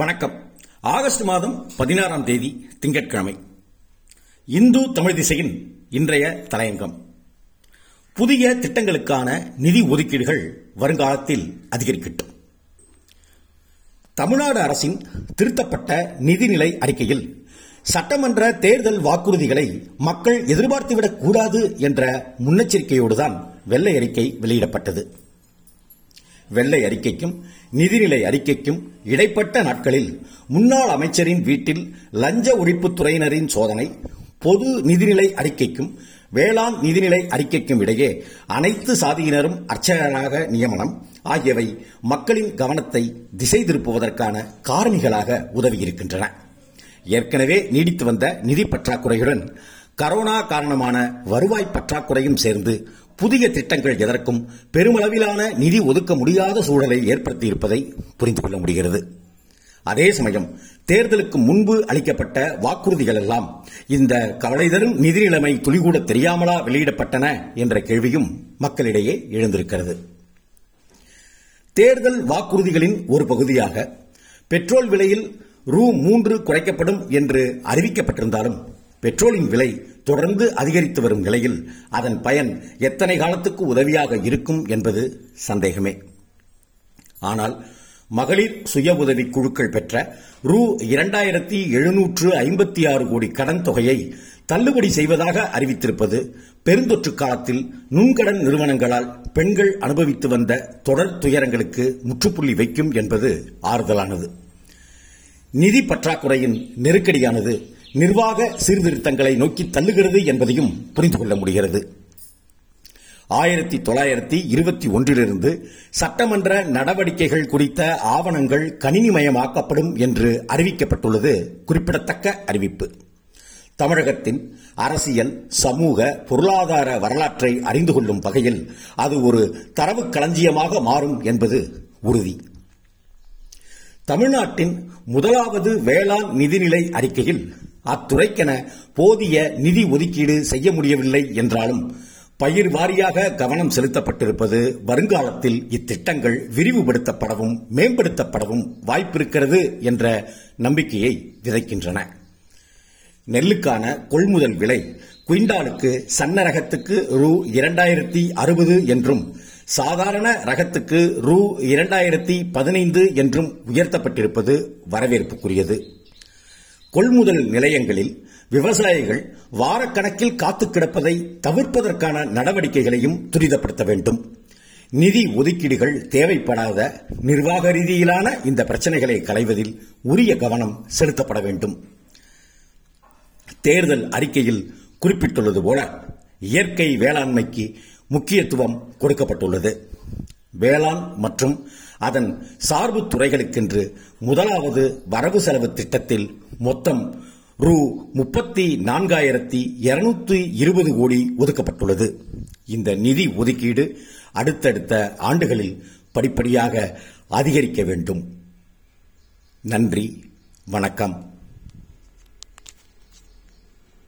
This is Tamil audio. வணக்கம். ஆகஸ்ட் மாதம் 16ஆம் தேதி திங்கட்கிழமை. இந்து தமிழ் திசையின் இன்றைய தலையங்கம். புதிய திட்டங்களுக்கான நிதி ஒதுக்கீடுகள் வருங்காலத்தில் அதிகரிக்கட்டும். தமிழ்நாடு அரசின் திருத்தப்பட்ட நிதிநிலை அறிக்கையில் சட்டமன்ற தேர்தல் வாக்குறுதிகளை மக்கள் எதிர்பார்த்துவிடக் கூடாது என்ற முன்னெச்சரிக்கையோடுதான் வெள்ளை அறிக்கை வெளியிடப்பட்டது. வெள்ளை அறிக்கைக்கும் நிதிநிலை அறிக்கைக்கும் இடைப்பட்ட நாட்களில் முன்னாள் அமைச்சரின் வீட்டில் லஞ்ச ஒழிப்புத் துறையினரின் சோதனை, பொது நிதிநிலை அறிக்கைக்கும் வேளாண் நிதிநிலை அறிக்கைக்கும் இடையே அனைத்து சாதியினரும் அர்ச்சகராக நியமனம் ஆகியவை மக்களின் கவனத்தை திசை திருப்புவதற்கான காரணிகளாக உதவியிருக்கின்றன. ஏற்கனவே நீடித்து வந்த நிதி பற்றாக்குறையுடன் கரோனா காரணமான வருவாய் பற்றாக்குறையும் சேர்ந்து புதிய திட்டங்கள் எதற்கும் பெருமளவிலான நிதி ஒதுக்க முடியாத சூழலை ஏற்படுத்தியிருப்பதை புரிந்து கொள்ள முடிகிறது. அதே சமயம் தேர்தலுக்கு முன்பு அளிக்கப்பட்ட வாக்குறுதிகள் எல்லாம் இந்த கவலை தரும் நிதி நிலைமை துளிகூட தெரியாமலா வெளியிடப்பட்டன என்ற கேள்வியும் மக்களிடையே எழுந்திருக்கிறது. தேர்தல் வாக்குறுதிகளின் ஒரு பகுதியாக பெட்ரோல் விலையில் ரூ 3 குறைக்கப்படும் என்று அறிவிக்கப்பட்டிருந்தாலும் பெட்ரோலின் விலை தொடர்ந்து அதிகரித்து வரும் நிலையில் அதன் பயன் எத்தனை காலத்துக்கு உதவியாக இருக்கும் என்பது சந்தேகமே. ஆனால் மகளிர் சுய உதவி குழுக்கள் பெற்ற ரூ 2756 கோடி கடன் தொகையை தள்ளுபடி செய்வதாக அறிவித்திருப்பது பெருந்தொற்று காலத்தில் நுண்கடன் நிறுவனங்களால் பெண்கள் அனுபவித்து வந்த தொடர் துயரங்களுக்கு முற்றுப்புள்ளி வைக்கும் என்பது ஆறுதலானது. நிதி பற்றாக்குறையின் நெருக்கடியானது நிர்வாக சீர்திருத்தங்களை நோக்கி தள்ளுகிறது என்பதையும் புரிந்து கொள்ள முடிகிறது. 1921 சட்டமன்ற நடவடிக்கைகள் குறித்த ஆவணங்கள் கணினிமயமாக்கப்படும் என்று அறிவிக்கப்பட்டுள்ளது குறிப்பிடத்தக்க அறிவிப்பு. தமிழகத்தின் அரசியல், சமூக, பொருளாதார வரலாற்றை அறிந்து கொள்ளும் வகையில் அது ஒரு தரவு களஞ்சியமாக மாறும் என்பது உறுதி. தமிழ்நாட்டின் முதலாவது வேளாண் நிதிநிலை அறிக்கையில் அத்துறைக்கென போதிய நிதி ஒதுக்கீடு செய்ய முடியவில்லை என்றாலும் பயிர் வாரியாக கவனம் செலுத்தப்பட்டிருப்பது வருங்காலத்தில் இத்திட்டங்கள் விரிவுபடுத்தப்படவும் மேம்படுத்தப்படவும் வாய்ப்பிருக்கிறது என்ற நம்பிக்கையை விதைக்கின்றன. நெல்லுக்கான கொள்முதல் விலை குவிண்டாலுக்கு சன்ன ரகத்துக்கு ரூ 2060 என்றும் சாதாரண ரகத்துக்கு ரூ 2015 என்றும் உயர்த்தப்பட்டிருப்பது வரவேற்புக்குரியது. கொள்முதல் நிலையங்களில் விவசாயிகள் வாரக்கணக்கில் காத்து கிடப்பதை தவிர்ப்பதற்கான நடவடிக்கைகளையும் துரிதப்படுத்த வேண்டும். நிதி ஒதுக்கீடுகள் தேவைப்படாத நிர்வாக ரீதியிலான இந்த பிரச்சனைகளை களைவதில் உரிய கவனம் செலுத்தப்பட வேண்டும். தேர்தல் அறிக்கையில் குறிப்பிட்டுள்ளது போல இயற்கை வேளாண்மைக்கு முக்கியத்துவம் கொடுக்கப்பட்டுள்ளது. வேளாண் மற்றும் அதன் சார்பு துறைகளுக்கென்று முதலாவது வரவு செலவு திட்டத்தில் மொத்தம் ரூ 34,220 கோடி ஒதுக்கப்பட்டுள்ளது. இந்த நிதி ஒதுக்கீடு அடுத்தடுத்த ஆண்டுகளில் படிப்படியாக அதிகரிக்க வேண்டும். நன்றி, வணக்கம்.